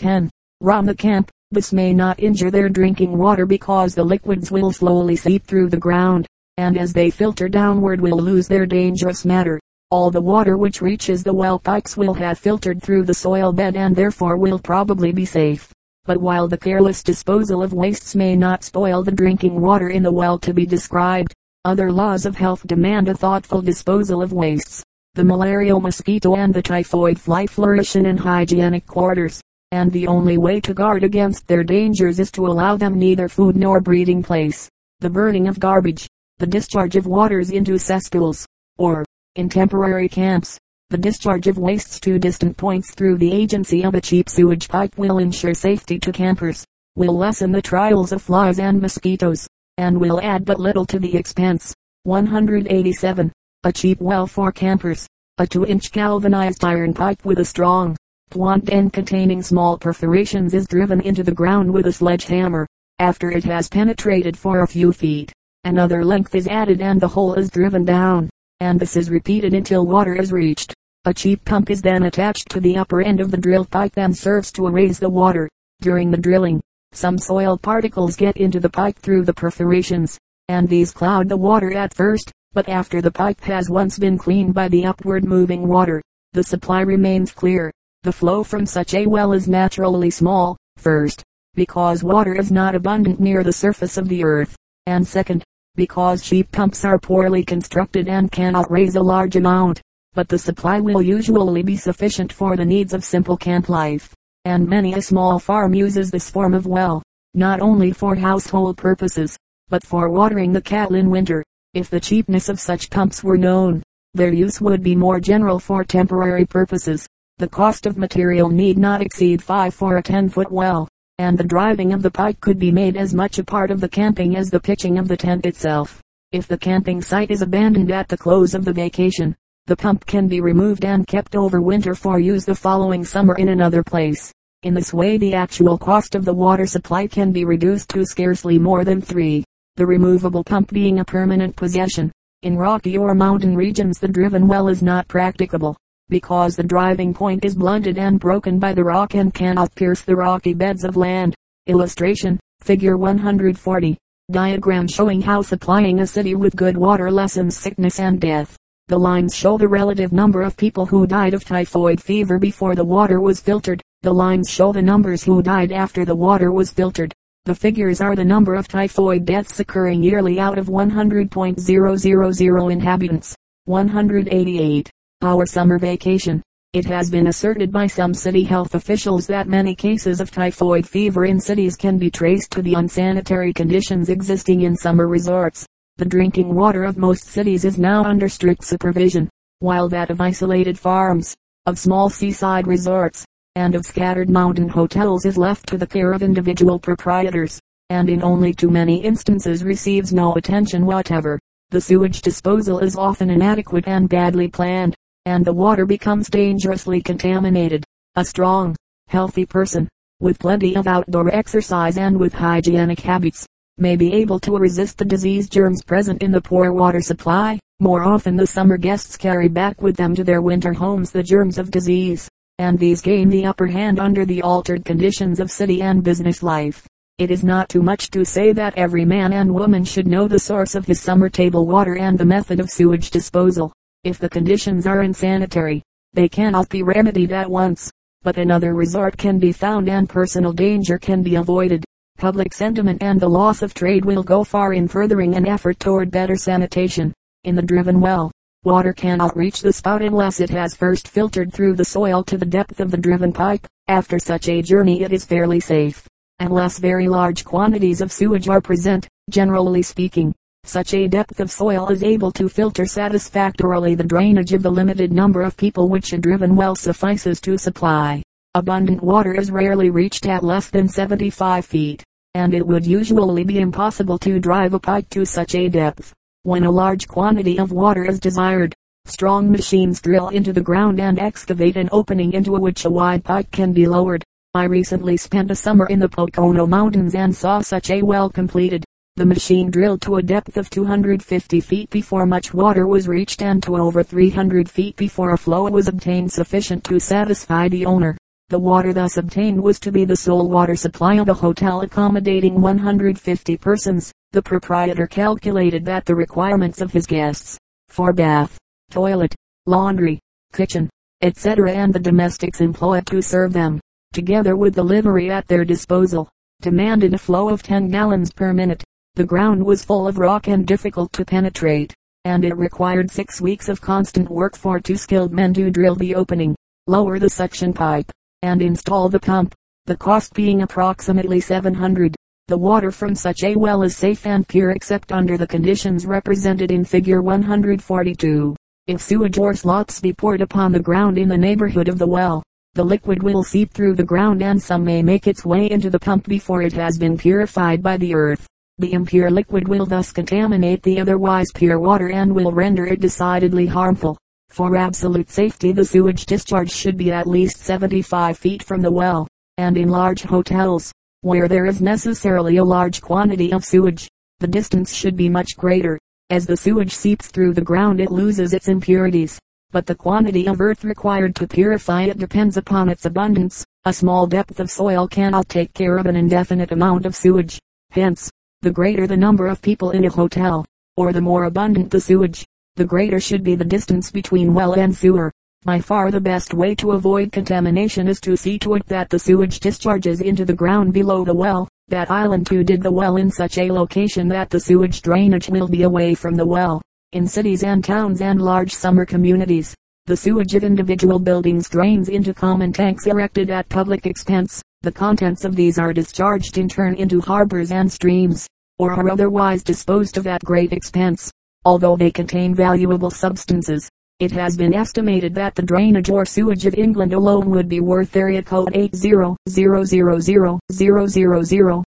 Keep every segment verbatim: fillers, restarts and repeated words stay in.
ten. Ramacamp. This may not injure their drinking water because the liquids will slowly seep through the ground, and as they filter downward will lose their dangerous matter. All the water which reaches the well pipes will have filtered through the soil bed and therefore will probably be safe. But while the careless disposal of wastes may not spoil the drinking water in the well to be described, other laws of health demand a thoughtful disposal of wastes. The malarial mosquito and the typhoid fly flourish in unhygienic quarters, and the only way to guard against their dangers is to allow them neither food nor breeding place. The burning of garbage, the discharge of waters into cesspools, or, in temporary camps, the discharge of wastes to distant points through the agency of a cheap sewage pipe will ensure safety to campers, will lessen the trials of flies and mosquitoes, and will add but little to the expense. one hundred eighty-seven. A cheap well for campers. A two inch galvanized iron pipe with a strong blunt end containing small perforations is driven into the ground with a sledgehammer. After it has penetrated for a few feet, another length is added and the hole is driven down, and this is repeated until water is reached. A cheap pump is then attached to the upper end of the drill pipe and serves to raise the water. During the drilling, some soil particles get into the pipe through the perforations, and these cloud the water at first, but after the pipe has once been cleaned by the upward moving water, the supply remains clear. The flow from such a well is naturally small, first, because water is not abundant near the surface of the earth, and second, because cheap pumps are poorly constructed and cannot raise a large amount, but the supply will usually be sufficient for the needs of simple camp life, and many a small farm uses this form of well, not only for household purposes, but for watering the cattle in winter. If the cheapness of such pumps were known, their use would be more general for temporary purposes. The cost of material need not exceed five for a ten foot well, and the driving of the pipe could be made as much a part of the camping as the pitching of the tent itself. If the camping site is abandoned at the close of the vacation, the pump can be removed and kept over winter for use the following summer in another place. In this way the actual cost of the water supply can be reduced to scarcely more than three, the removable pump being a permanent possession. In rocky or mountain regions the driven well is not practicable, because the driving point is blunted and broken by the rock and cannot pierce the rocky beds of land. Illustration, figure one hundred forty. Diagram showing how supplying a city with good water lessens sickness and death. The lines show the relative number of people who died of typhoid fever before the water was filtered. The lines show the numbers who died after the water was filtered. The figures are the number of typhoid deaths occurring yearly out of one hundred thousand inhabitants. one hundred eighty-eight. Our summer vacation. It has been asserted by some city health officials that many cases of typhoid fever in cities can be traced to the unsanitary conditions existing in summer resorts. The drinking water of most cities is now under strict supervision, while that of isolated farms, of small seaside resorts, and of scattered mountain hotels is left to the care of individual proprietors, and in only too many instances receives no attention whatever. The sewage disposal is often inadequate and badly planned, and the water becomes dangerously contaminated. A strong, healthy person, with plenty of outdoor exercise and with hygienic habits, may be able to resist the disease germs present in the poor water supply. More often the summer guests carry back with them to their winter homes the germs of disease, and these gain the upper hand under the altered conditions of city and business life. It is not too much to say that every man and woman should know the source of his summer table water and the method of sewage disposal. If the conditions are insanitary, they cannot be remedied at once, but another resort can be found and personal danger can be avoided. Public sentiment and the loss of trade will go far in furthering an effort toward better sanitation. In the driven well, water cannot reach the spout unless it has first filtered through the soil to the depth of the driven pipe. After such a journey it is fairly safe, unless very large quantities of sewage are present. Generally speaking, such a depth of soil is able to filter satisfactorily the drainage of the limited number of people which a driven well suffices to supply. Abundant water is rarely reached at less than seventy-five feet, and it would usually be impossible to drive a pipe to such a depth. When a large quantity of water is desired, strong machines drill into the ground and excavate an opening into which a wide pipe can be lowered. I recently spent a summer in the Pocono Mountains and saw such a well completed. The machine drilled to a depth of two hundred fifty feet before much water was reached and to over three hundred feet before a flow was obtained sufficient to satisfy the owner. The water thus obtained was to be the sole water supply of the hotel accommodating one hundred fifty persons. The proprietor calculated that the requirements of his guests, for bath, toilet, laundry, kitchen, et cetera and the domestics employed to serve them, together with the livery at their disposal, demanded a flow of ten gallons per minute. The ground was full of rock and difficult to penetrate, and it required six weeks of constant work for two skilled men to drill the opening, lower the suction pipe, and install the pump, the cost being approximately seven hundred. The water from such a well is safe and pure except under the conditions represented in figure one hundred forty-two. If sewage or slops be poured upon the ground in the neighborhood of the well, the liquid will seep through the ground and some may make its way into the pump before it has been purified by the earth. The impure liquid will thus contaminate the otherwise pure water and will render it decidedly harmful. For absolute safety, the sewage discharge should be at least seventy-five feet from the well, and in large hotels, where there is necessarily a large quantity of sewage, the distance should be much greater. As the sewage seeps through the ground, it loses its impurities, but the quantity of earth required to purify it depends upon its abundance. A small depth of soil cannot take care of an indefinite amount of sewage. Hence, the greater the number of people in a hotel, or the more abundant the sewage, the greater should be the distance between well and sewer. By far the best way to avoid contamination is to see to it that the sewage discharges into the ground below the well. That island too did the well in such a location that the sewage drainage will be away from the well. In cities and towns and large summer communities, the sewage of individual buildings drains into common tanks erected at public expense. The contents of these are discharged in turn into harbors and streams, or are otherwise disposed of at great expense. Although they contain valuable substances, it has been estimated that the drainage or sewage of England alone would be worth area code eight hundred thousand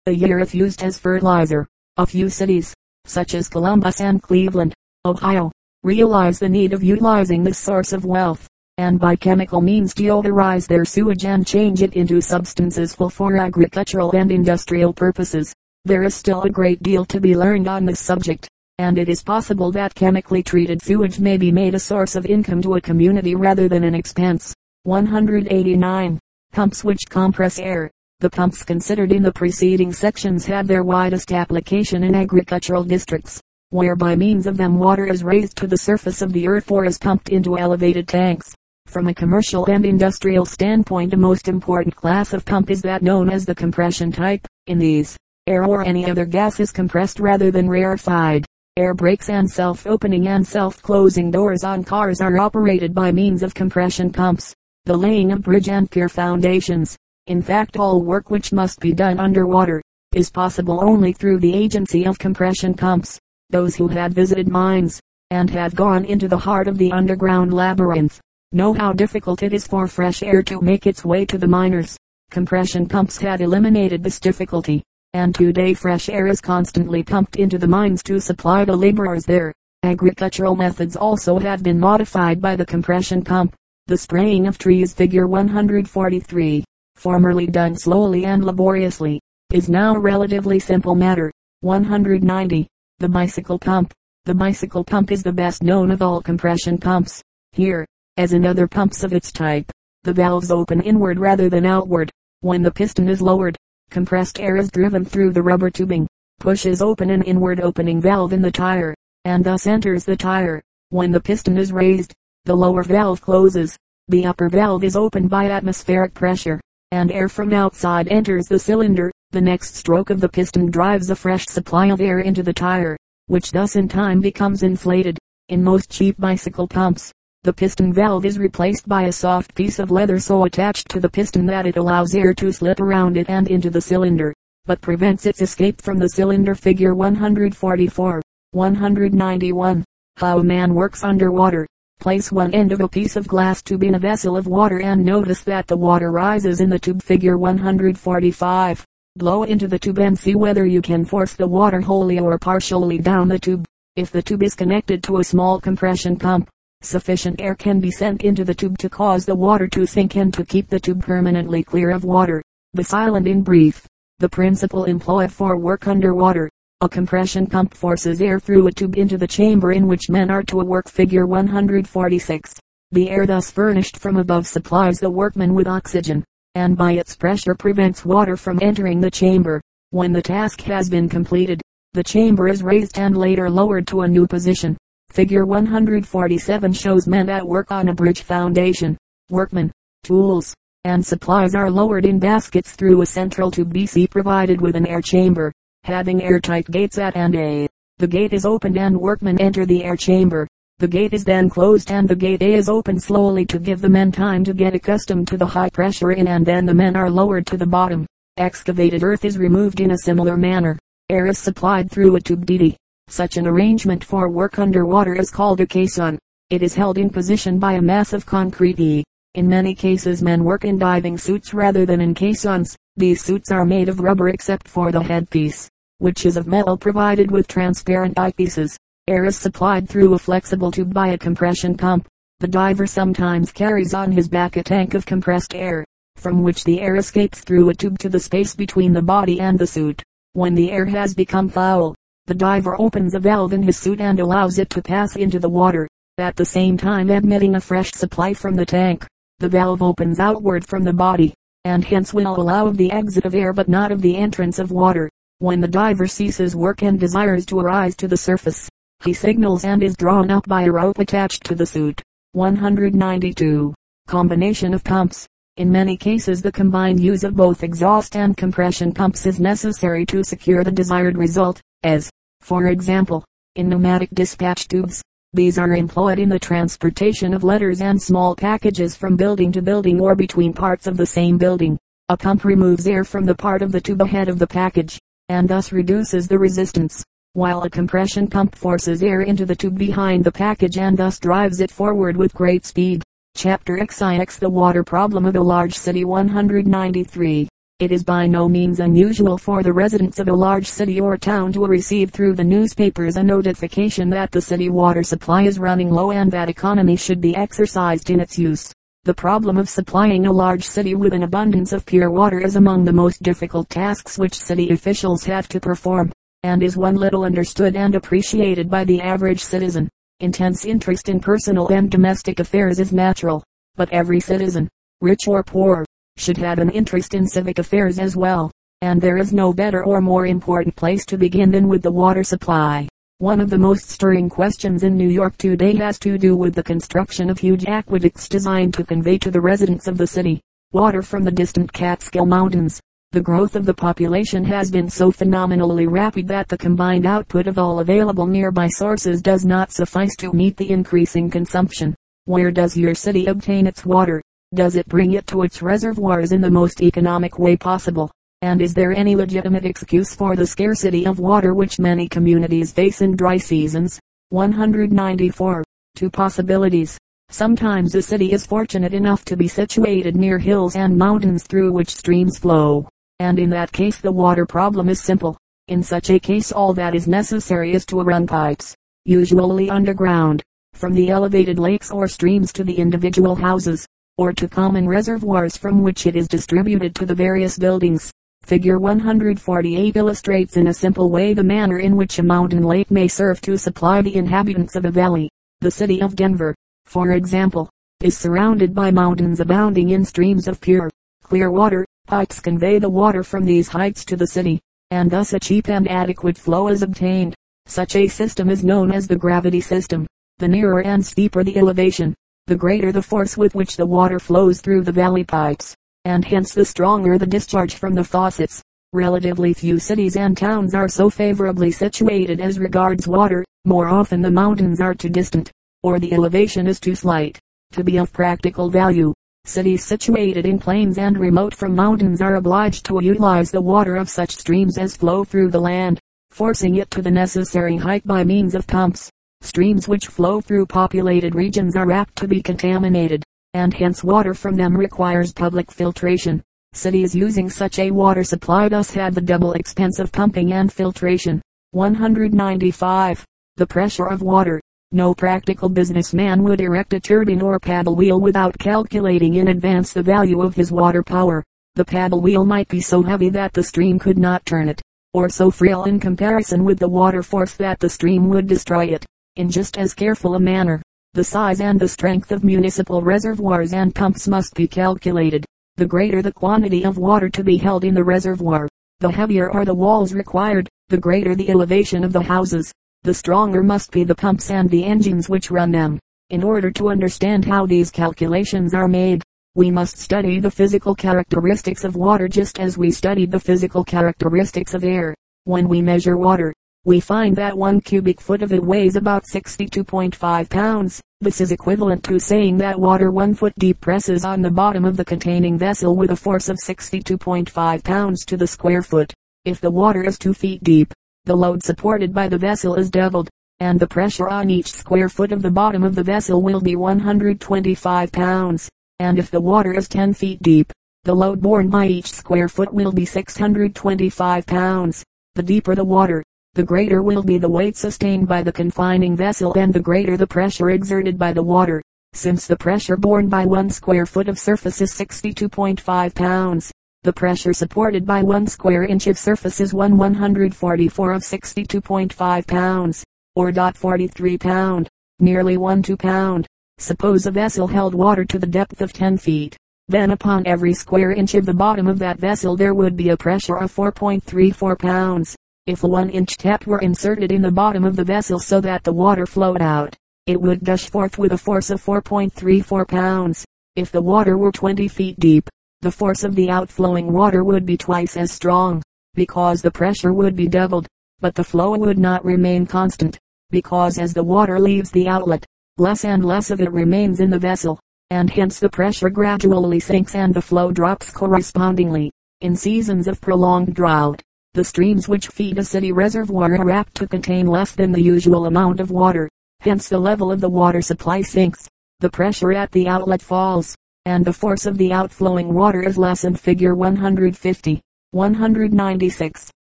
a year if used as fertilizer. A few cities, such as Columbus and Cleveland, Ohio, realize the need of utilizing this source of wealth, and by chemical means deodorize their sewage and change it into substances full for agricultural and industrial purposes. There is still a great deal to be learned on this subject, and it is possible that chemically treated sewage may be made a source of income to a community rather than an expense. one hundred eighty-nine. Pumps which compress air. The pumps considered in the preceding sections have their widest application in agricultural districts, where by means of them water is raised to the surface of the earth or is pumped into elevated tanks. From a commercial and industrial standpoint, a most important class of pump is that known as the compression type. In these, air or any other gas is compressed rather than rarefied. Air brakes and self-opening and self-closing doors on cars are operated by means of compression pumps. The laying of bridge and pier foundations, in fact all work which must be done underwater, is possible only through the agency of compression pumps. Those who have visited mines, and have gone into the heart of the underground labyrinth, know how difficult it is for fresh air to make its way to the miners. Compression pumps have eliminated this difficulty, and today fresh air is constantly pumped into the mines to supply the laborers there. Agricultural methods also have been modified by the compression pump. The spraying of trees, figure one hundred forty-three, formerly done slowly and laboriously, is now a relatively simple matter. one hundred ninety. The bicycle pump. The bicycle pump is the best known of all compression pumps. Here, as in other pumps of its type, the valves open inward rather than outward. When the piston is lowered, compressed air is driven through the rubber tubing, pushes open an inward opening valve in the tire, and thus enters the tire. When the piston is raised, the lower valve closes, the upper valve is opened by atmospheric pressure, and air from outside enters the cylinder. The next stroke of the piston drives a fresh supply of air into the tire, which thus in time becomes inflated. In most cheap bicycle pumps, the piston valve is replaced by a soft piece of leather so attached to the piston that it allows air to slip around it and into the cylinder, but prevents its escape from the cylinder, figure one hundred forty-four. one hundred ninety-one. How a man works underwater. Place one end of a piece of glass tube in a vessel of water and notice that the water rises in the tube, figure one hundred forty-five. Blow into the tube and see whether you can force the water wholly or partially down the tube. If the tube is connected to a small compression pump, sufficient air can be sent into the tube to cause the water to sink and to keep the tube permanently clear of water. This island in brief, the principle employed for work underwater. A compression pump forces air through a tube into the chamber in which men are to work, figure one hundred forty-six. The air thus furnished from above supplies the workmen with oxygen, and by its pressure prevents water from entering the chamber. When the task has been completed, the chamber is raised and later lowered to a new position. Figure one hundred forty-seven shows men at work on a bridge foundation. Workmen, tools, and supplies are lowered in baskets through a central tube B C provided with an air chamber, having airtight gates at and A. The gate is opened and workmen enter the air chamber. The gate is then closed and the gate A is opened slowly to give the men time to get accustomed to the high pressure in, and then the men are lowered to the bottom. Excavated earth is removed in a similar manner. Air is supplied through a tube D D. Such an arrangement for work underwater is called a caisson. It is held in position by a mass of concrete E. In many cases men work in diving suits rather than in caissons. These suits are made of rubber except for the headpiece, which is of metal provided with transparent eyepieces. Air is supplied through a flexible tube by a compression pump. The diver sometimes carries on his back a tank of compressed air, from which the air escapes through a tube to the space between the body and the suit. When the air has become foul, the diver opens a valve in his suit and allows it to pass into the water, at the same time admitting a fresh supply from the tank. The valve opens outward from the body, and hence will allow of the exit of air but not of the entrance of water. When the diver ceases work and desires to arise to the surface, he signals and is drawn up by a rope attached to the suit. one hundred ninety-two. Combination of pumps. In many cases the combined use of both exhaust and compression pumps is necessary to secure the desired result, as, for example, in pneumatic dispatch tubes. These are employed in the transportation of letters and small packages from building to building or between parts of the same building. A pump removes air from the part of the tube ahead of the package, and thus reduces the resistance, while a compression pump forces air into the tube behind the package and thus drives it forward with great speed. Chapter six: The Water Problem of a Large City. One hundred ninety-three. It is by no means unusual for the residents of a large city or town to receive through the newspapers a notification that the city water supply is running low and that economy should be exercised in its use. The problem of supplying a large city with an abundance of pure water is among the most difficult tasks which city officials have to perform, and is one little understood and appreciated by the average citizen. Intense interest in personal and domestic affairs is natural, but every citizen, rich or poor, should have an interest in civic affairs as well, and there is no better or more important place to begin than with the water supply. One of the most stirring questions in New York today has to do with the construction of huge aqueducts designed to convey to the residents of the city water from the distant Catskill Mountains. The growth of the population has been so phenomenally rapid that the combined output of all available nearby sources does not suffice to meet the increasing consumption. Where does your city obtain its water? Does it bring it to its reservoirs in the most economic way possible? And is there any legitimate excuse for the scarcity of water which many communities face in dry seasons? one hundred ninety-four. Two possibilities. Sometimes a city is fortunate enough to be situated near hills and mountains through which streams flow, and in that case the water problem is simple. In such a case all that is necessary is to run pipes, usually underground, from the elevated lakes or streams to the individual houses, or to common reservoirs from which it is distributed to the various buildings. Figure one hundred forty-eight illustrates in a simple way the manner in which a mountain lake may serve to supply the inhabitants of a valley. The city of Denver, for example, is surrounded by mountains abounding in streams of pure, clear water. Pipes convey the water from these heights to the city, and thus a cheap and adequate flow is obtained. Such a system is known as the gravity system. The nearer and steeper the elevation, the greater the force with which the water flows through the valley pipes, and hence the stronger the discharge from the faucets. Relatively few cities and towns are so favorably situated as regards water. More often the mountains are too distant, or the elevation is too slight, to be of practical value. Cities situated in plains and remote from mountains are obliged to utilize the water of such streams as flow through the land, forcing it to the necessary height by means of pumps. Streams which flow through populated regions are apt to be contaminated, and hence water from them requires public filtration. Cities using such a water supply thus have the double expense of pumping and filtration. one hundred ninety-five. The pressure of water. No practical businessman would erect a turbine or paddle wheel without calculating in advance the value of his water power. The paddle wheel might be so heavy that the stream could not turn it, or so frail in comparison with the water force that the stream would destroy it. In just as careful a manner, the size and the strength of municipal reservoirs and pumps must be calculated, the greater the quantity of water to be held in the reservoir. The heavier are the walls required, the greater the elevation of the houses, the stronger must be the pumps and the engines which run them. In order to understand how these calculations are made, we must study the physical characteristics of water just as we studied the physical characteristics of air. When we measure water, we find that one cubic foot of it weighs about sixty-two point five pounds. This is equivalent to saying that water one foot deep presses on the bottom of the containing vessel with a force of sixty-two point five pounds to the square foot. If the water is two feet deep, the load supported by the vessel is doubled, and the pressure on each square foot of the bottom of the vessel will be one hundred twenty-five pounds. And if the water is ten feet deep, the load borne by each square foot will be six hundred twenty-five pounds. The deeper the water, the greater will be the weight sustained by the confining vessel and the greater the pressure exerted by the water. Since the pressure borne by one square foot of surface is sixty-two point five pounds, the pressure supported by one square inch of surface is one one hundred forty-four of sixty-two point five pounds, or forty-three pound, nearly one two pound. Suppose a vessel held water to the depth of ten feet. Then upon every square inch of the bottom of that vessel there would be a pressure of four point three four pounds. If a one inch tap were inserted in the bottom of the vessel so that the water flowed out, it would gush forth with a force of four point three four pounds. If the water were twenty feet deep, the force of the outflowing water would be twice as strong, because the pressure would be doubled, but the flow would not remain constant, because as the water leaves the outlet, less and less of it remains in the vessel, and hence the pressure gradually sinks and the flow drops correspondingly. In seasons of prolonged drought, the streams which feed a city reservoir are apt to contain less than the usual amount of water, hence the level of the water supply sinks, the pressure at the outlet falls, and the force of the outflowing water is lessened. Figure one hundred fifty. one hundred ninety-six.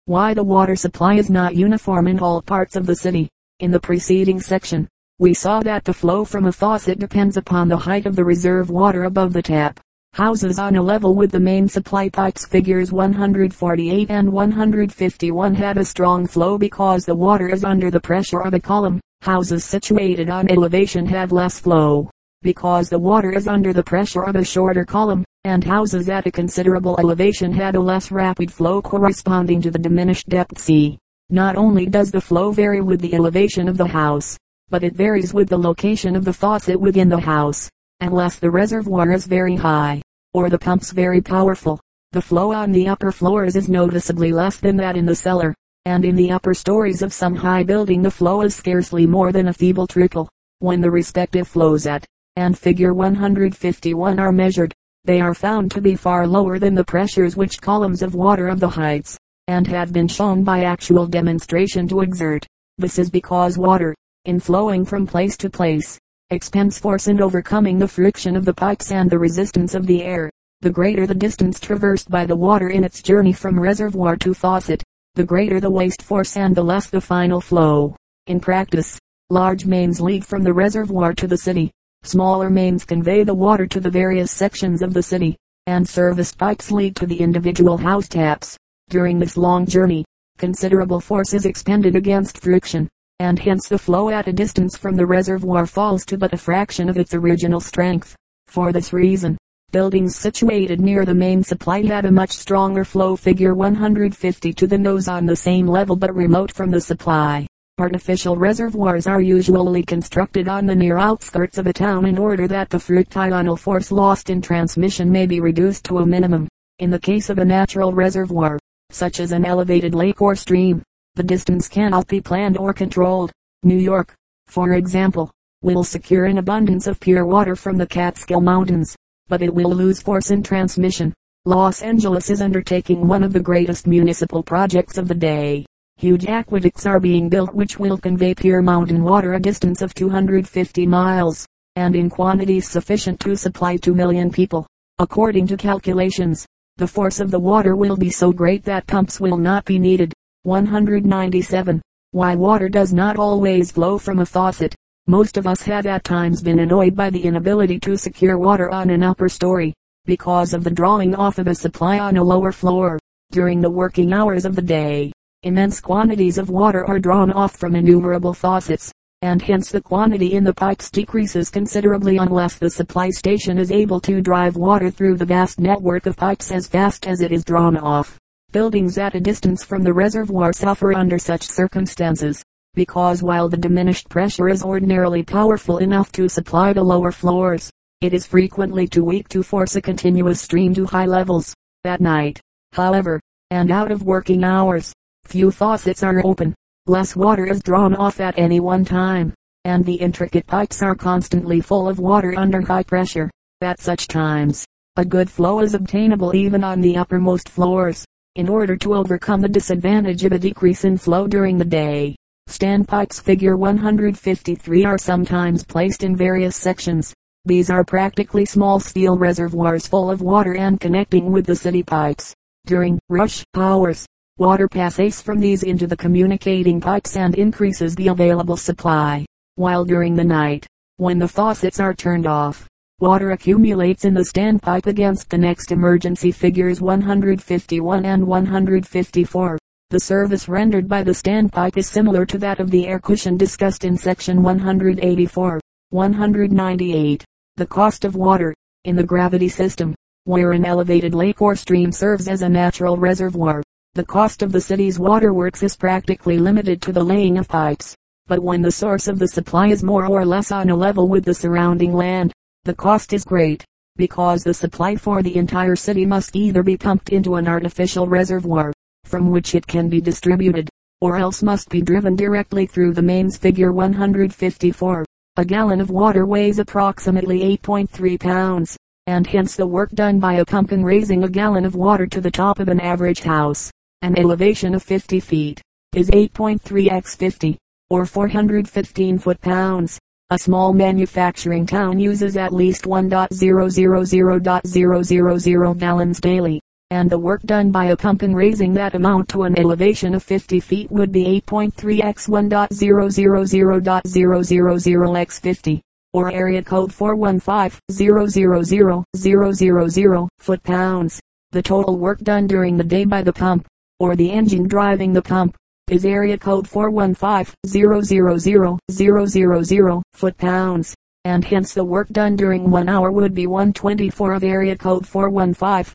Why the water supply is not uniform in all parts of the city. In the preceding section, we saw that the flow from a faucet depends upon the height of the reserve water above the tap. Houses on a level with the main supply pipes, figures one hundred forty-eight and one hundred fifty-one, have a strong flow because the water is under the pressure of a column. Houses situated on elevation have less flow, because the water is under the pressure of a shorter column, and houses at a considerable elevation had a less rapid flow corresponding to the diminished depth c. Not only does the flow vary with the elevation of the house, but it varies with the location of the faucet within the house. Unless the reservoir is very high, or the pumps very powerful, the flow on the upper floors is noticeably less than that in the cellar, and in the upper stories of some high building the flow is scarcely more than a feeble trickle. When the respective flows at, and figure one hundred fifty-one are measured, they are found to be far lower than the pressures which columns of water of the heights, and have been shown by actual demonstration to exert. This is because water, in flowing from place to place, expends force in overcoming the friction of the pipes and the resistance of the air. The greater the distance traversed by the water in its journey from reservoir to faucet, the greater the waste force and the less the final flow. In practice, large mains lead from the reservoir to the city, smaller mains convey the water to the various sections of the city, and service pipes lead to the individual house taps. During this long journey, considerable force is expended against friction, and hence the flow at a distance from the reservoir falls to but a fraction of its original strength. For this reason, buildings situated near the main supply had a much stronger flow. Figure one hundred fifty to the nose on the same level but remote from the supply. Artificial reservoirs are usually constructed on the near outskirts of a town in order that the frictional force lost in transmission may be reduced to a minimum. In the case of a natural reservoir, such as an elevated lake or stream, the distance cannot be planned or controlled. New York, for example, will secure an abundance of pure water from the Catskill Mountains, but it will lose force in transmission. Los Angeles is undertaking one of the greatest municipal projects of the day. Huge aqueducts are being built which will convey pure mountain water a distance of two hundred fifty miles, and in quantities sufficient to supply two million people. According to calculations, the force of the water will be so great that pumps will not be needed. one hundred ninety-seven. Why water does not always flow from a faucet. Most of us have at times been annoyed by the inability to secure water on an upper story, because of the drawing off of a supply on a lower floor. During the working hours of the day, immense quantities of water are drawn off from innumerable faucets, and hence the quantity in the pipes decreases considerably unless the supply station is able to drive water through the vast network of pipes as fast as it is drawn off. Buildings at a distance from the reservoir suffer under such circumstances, because while the diminished pressure is ordinarily powerful enough to supply the lower floors, it is frequently too weak to force a continuous stream to high levels. At night, however, and out of working hours, few faucets are open, less water is drawn off at any one time, and the intricate pipes are constantly full of water under high pressure. At such times, a good flow is obtainable even on the uppermost floors. In order to overcome the disadvantage of a decrease in flow during the day, standpipes figure one hundred fifty-three are sometimes placed in various sections. These are practically small steel reservoirs full of water and connecting with the city pipes. During rush hours, water passes from these into the communicating pipes and increases the available supply, while during the night, when the faucets are turned off, water accumulates in the standpipe against the next emergency. Figures one hundred fifty-one and one hundred fifty-four. The service rendered by the standpipe is similar to that of the air cushion discussed in section one hundred eighty-four. one hundred ninety-eight. The cost of water. In the gravity system, where an elevated lake or stream serves as a natural reservoir, the cost of the city's waterworks is practically limited to the laying of pipes. But when the source of the supply is more or less on a level with the surrounding land, the cost is great, because the supply for the entire city must either be pumped into an artificial reservoir, from which it can be distributed, or else must be driven directly through the mains. Figure one hundred fifty-four. A gallon of water weighs approximately eight point three pounds, and hence the work done by a pump in raising a gallon of water to the top of an average house, an elevation of fifty feet, is eight point three times fifty, or four hundred fifteen foot-pounds. A small manufacturing town uses at least one thousand gallons daily, and the work done by a pump in raising that amount to an elevation of fifty feet would be eight point three times one thousand gallons times fifty, or area code four hundred fifteen thousand foot-pounds. The total work done during the day by the pump, or the engine driving the pump, is area code four hundred fifteen thousand foot-pounds, and hence the work done during one hour would be one twenty-four of area code four hundred fifteen thousand,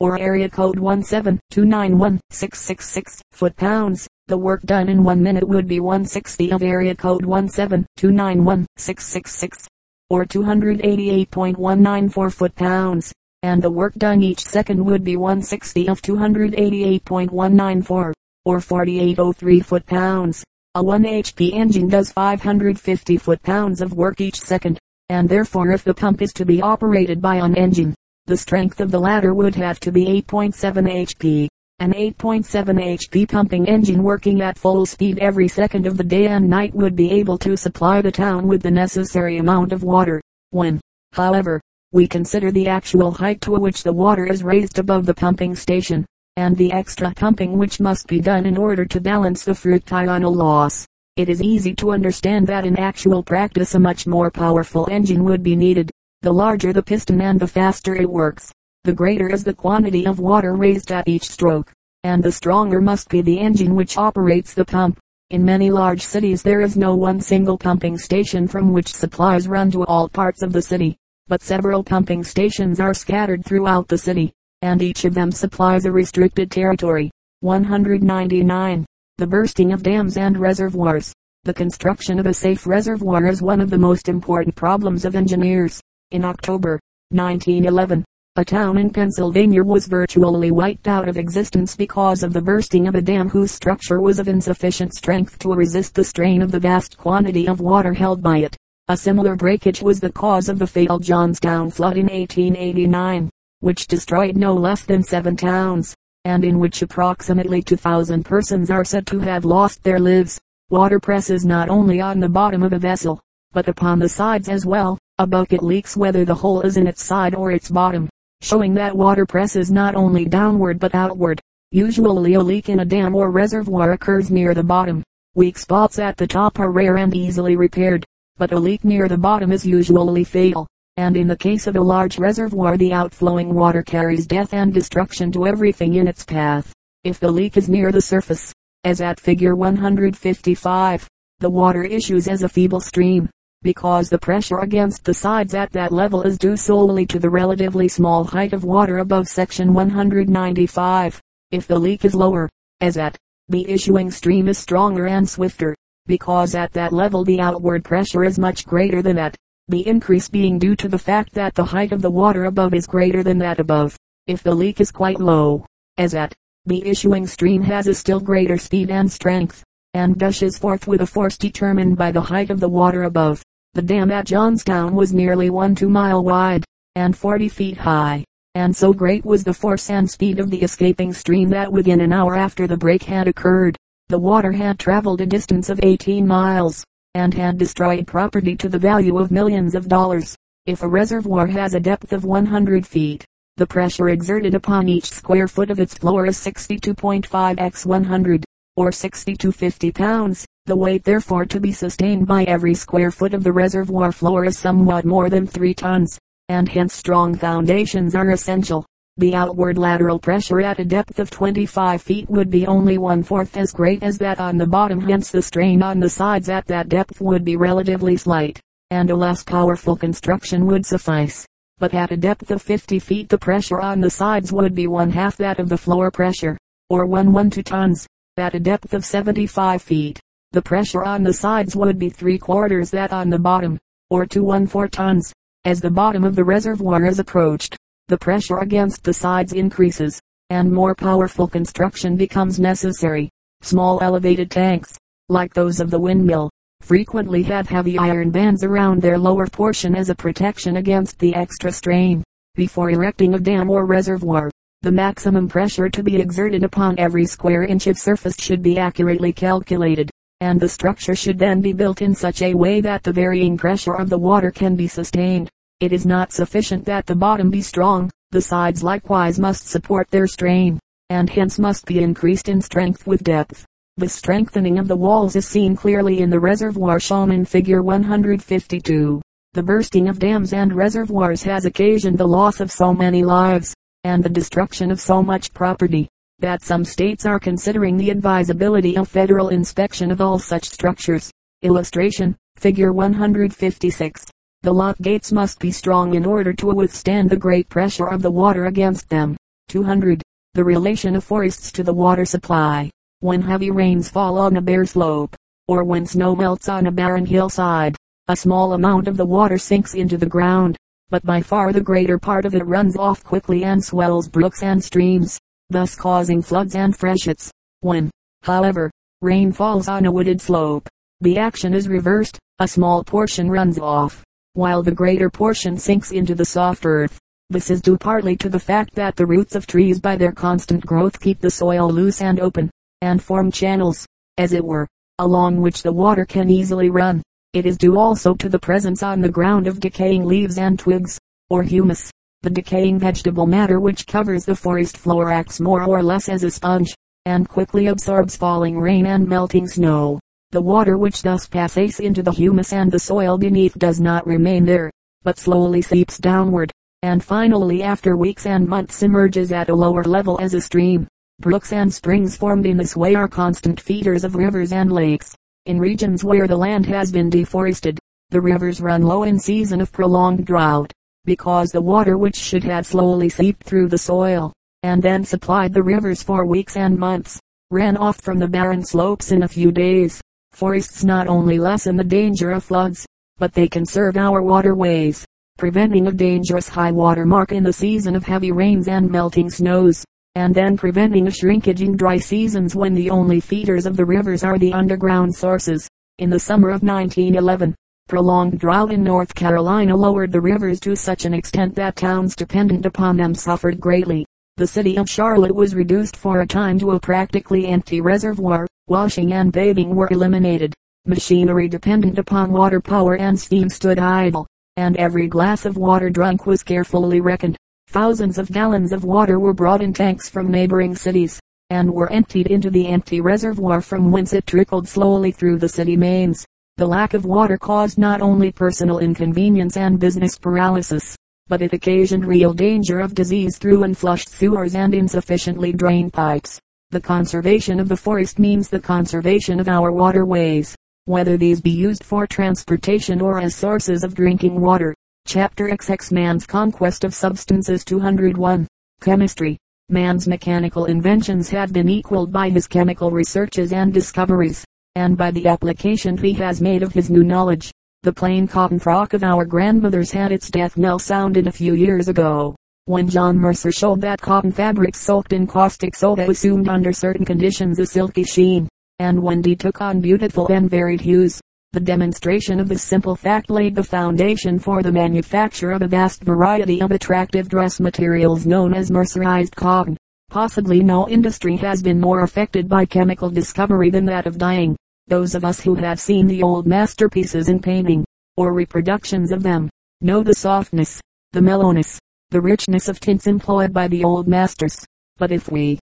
or area code one seven two nine one six six six foot-pounds. The work done in one minute would be one sixty of area code one seven two nine one six six six, or two hundred eighty-eight point one nine four foot-pounds, and the work done each second would be one sixty of two hundred eighty-eight point one nine four, or forty-eight oh three foot-pounds. A one horsepower engine does five hundred fifty foot-pounds of work each second, and therefore if the pump is to be operated by an engine, the strength of the latter would have to be eight point seven horsepower. An eight point seven horsepower pumping engine working at full speed every second of the day and night would be able to supply the town with the necessary amount of water. When, however, we consider the actual height to which the water is raised above the pumping station, and the extra pumping which must be done in order to balance the fractional loss, it is easy to understand that in actual practice a much more powerful engine would be needed. The larger the piston and the faster it works, the greater is the quantity of water raised at each stroke, and the stronger must be the engine which operates the pump. In many large cities there is no one single pumping station from which supplies run to all parts of the city, but several pumping stations are scattered throughout the city, and each of them supplies a restricted territory. one hundred ninety-nine. The bursting of dams and reservoirs. The construction of a safe reservoir is one of the most important problems of engineers. In October, nineteen eleven, a town in Pennsylvania was virtually wiped out of existence because of the bursting of a dam whose structure was of insufficient strength to resist the strain of the vast quantity of water held by it. A similar breakage was the cause of the fatal Johnstown flood in eighteen eighty-nine. Which destroyed no less than seven towns, and in which approximately two thousand persons are said to have lost their lives. Water presses not only on the bottom of a vessel, but upon the sides as well. A bucket leaks whether the hole is in its side or its bottom, showing that water presses not only downward but outward. Usually a leak in a dam or reservoir occurs near the bottom. Weak spots at the top are rare and easily repaired, but a leak near the bottom is usually fatal, and in the case of a large reservoir the outflowing water carries death and destruction to everything in its path. If the leak is near the surface, as at figure one hundred fifty-five, the water issues as a feeble stream, because the pressure against the sides at that level is due solely to the relatively small height of water above section one hundred ninety-five. If the leak is lower, as at, the issuing stream is stronger and swifter, because at that level the outward pressure is much greater than at, the increase being due to the fact that the height of the water above is greater than that above. If the leak is quite low, as at, the issuing stream has a still greater speed and strength, and gushes forth with a force determined by the height of the water above. The dam at Johnstown was nearly twelve mile wide, and forty feet high, and so great was the force and speed of the escaping stream that within an hour after the break had occurred, the water had traveled a distance of eighteen miles, and had destroyed property to the value of millions of dollars. If a reservoir has a depth of one hundred feet, the pressure exerted upon each square foot of its floor is sixty-two point five times one hundred, or sixty-two fifty pounds. The weight therefore to be sustained by every square foot of the reservoir floor is somewhat more than three tons, and hence strong foundations are essential. The outward lateral pressure at a depth of twenty-five feet would be only one-fourth as great as that on the bottom, hence the strain on the sides at that depth would be relatively slight, and a less powerful construction would suffice. But at a depth of fifty feet the pressure on the sides would be one-half that of the floor pressure, or one hundred twelve tons. At a depth of seventy-five feet, the pressure on the sides would be three quarters that on the bottom, or two hundred fourteen tons. As the bottom of the reservoir is approached, the pressure against the sides increases, and more powerful construction becomes necessary. Small elevated tanks, like those of the windmill, frequently have heavy iron bands around their lower portion as a protection against the extra strain. Before erecting a dam or reservoir, the maximum pressure to be exerted upon every square inch of surface should be accurately calculated, and the structure should then be built in such a way that the varying pressure of the water can be sustained. It is not sufficient that the bottom be strong, the sides likewise must support their strain, and hence must be increased in strength with depth. The strengthening of the walls is seen clearly in the reservoir shown in figure one hundred fifty-two. The bursting of dams and reservoirs has occasioned the loss of so many lives, and the destruction of so much property, that some states are considering the advisability of federal inspection of all such structures. Illustration, figure one hundred fifty-six. The lock gates must be strong in order to withstand the great pressure of the water against them. two hundred. The relation of forests to the water supply. When heavy rains fall on a bare slope, or when snow melts on a barren hillside, a small amount of the water sinks into the ground, but by far the greater part of it runs off quickly and swells brooks and streams, thus causing floods and freshets. When, however, rain falls on a wooded slope, the action is reversed, a small portion runs off, while the greater portion sinks into the soft earth. This is due partly to the fact that the roots of trees by their constant growth keep the soil loose and open, and form channels, as it were, along which the water can easily run. It is due also to the presence on the ground of decaying leaves and twigs, or humus. The decaying vegetable matter which covers the forest floor acts more or less as a sponge, and quickly absorbs falling rain and melting snow. The water which thus passes into the humus and the soil beneath does not remain there, but slowly seeps downward, and finally after weeks and months emerges at a lower level as a stream. Brooks and springs formed in this way are constant feeders of rivers and lakes. In regions where the land has been deforested, the rivers run low in season of prolonged drought, because the water which should have slowly seeped through the soil, and then supplied the rivers for weeks and months, ran off from the barren slopes in a few days. Forests not only lessen the danger of floods, but they conserve our waterways, preventing a dangerous high water mark in the season of heavy rains and melting snows, and then preventing a shrinkage in dry seasons when the only feeders of the rivers are the underground sources. In the summer of nineteen eleven, prolonged drought in North Carolina lowered the rivers to such an extent that towns dependent upon them suffered greatly. The city of Charlotte was reduced for a time to a practically empty reservoir. Washing and bathing were eliminated. Machinery dependent upon water power and steam stood idle, and every glass of water drunk was carefully reckoned. Thousands of gallons of water were brought in tanks from neighboring cities, and were emptied into the empty reservoir from whence it trickled slowly through the city mains. The lack of water caused not only personal inconvenience and business paralysis, but it occasioned real danger of disease through unflushed sewers and insufficiently drained pipes. The conservation of the forest means the conservation of our waterways, whether these be used for transportation or as sources of drinking water. Chapter six: Man's Conquest of Substances. Two hundred one. Chemistry. Man's mechanical inventions have been equaled by his chemical researches and discoveries, and by the application he has made of his new knowledge. The plain cotton frock of our grandmothers had its death knell sounded a few years ago, when John Mercer showed that cotton fabric soaked in caustic soda assumed under certain conditions a silky sheen, and Wendy took on beautiful and varied hues. The demonstration of this simple fact laid the foundation for the manufacture of a vast variety of attractive dress materials known as mercerized cotton. Possibly no industry has been more affected by chemical discovery than that of dyeing. Those of us who have seen the old masterpieces in painting, or reproductions of them, know the softness, the mellowness, the richness of tints employed by the old masters. But if we,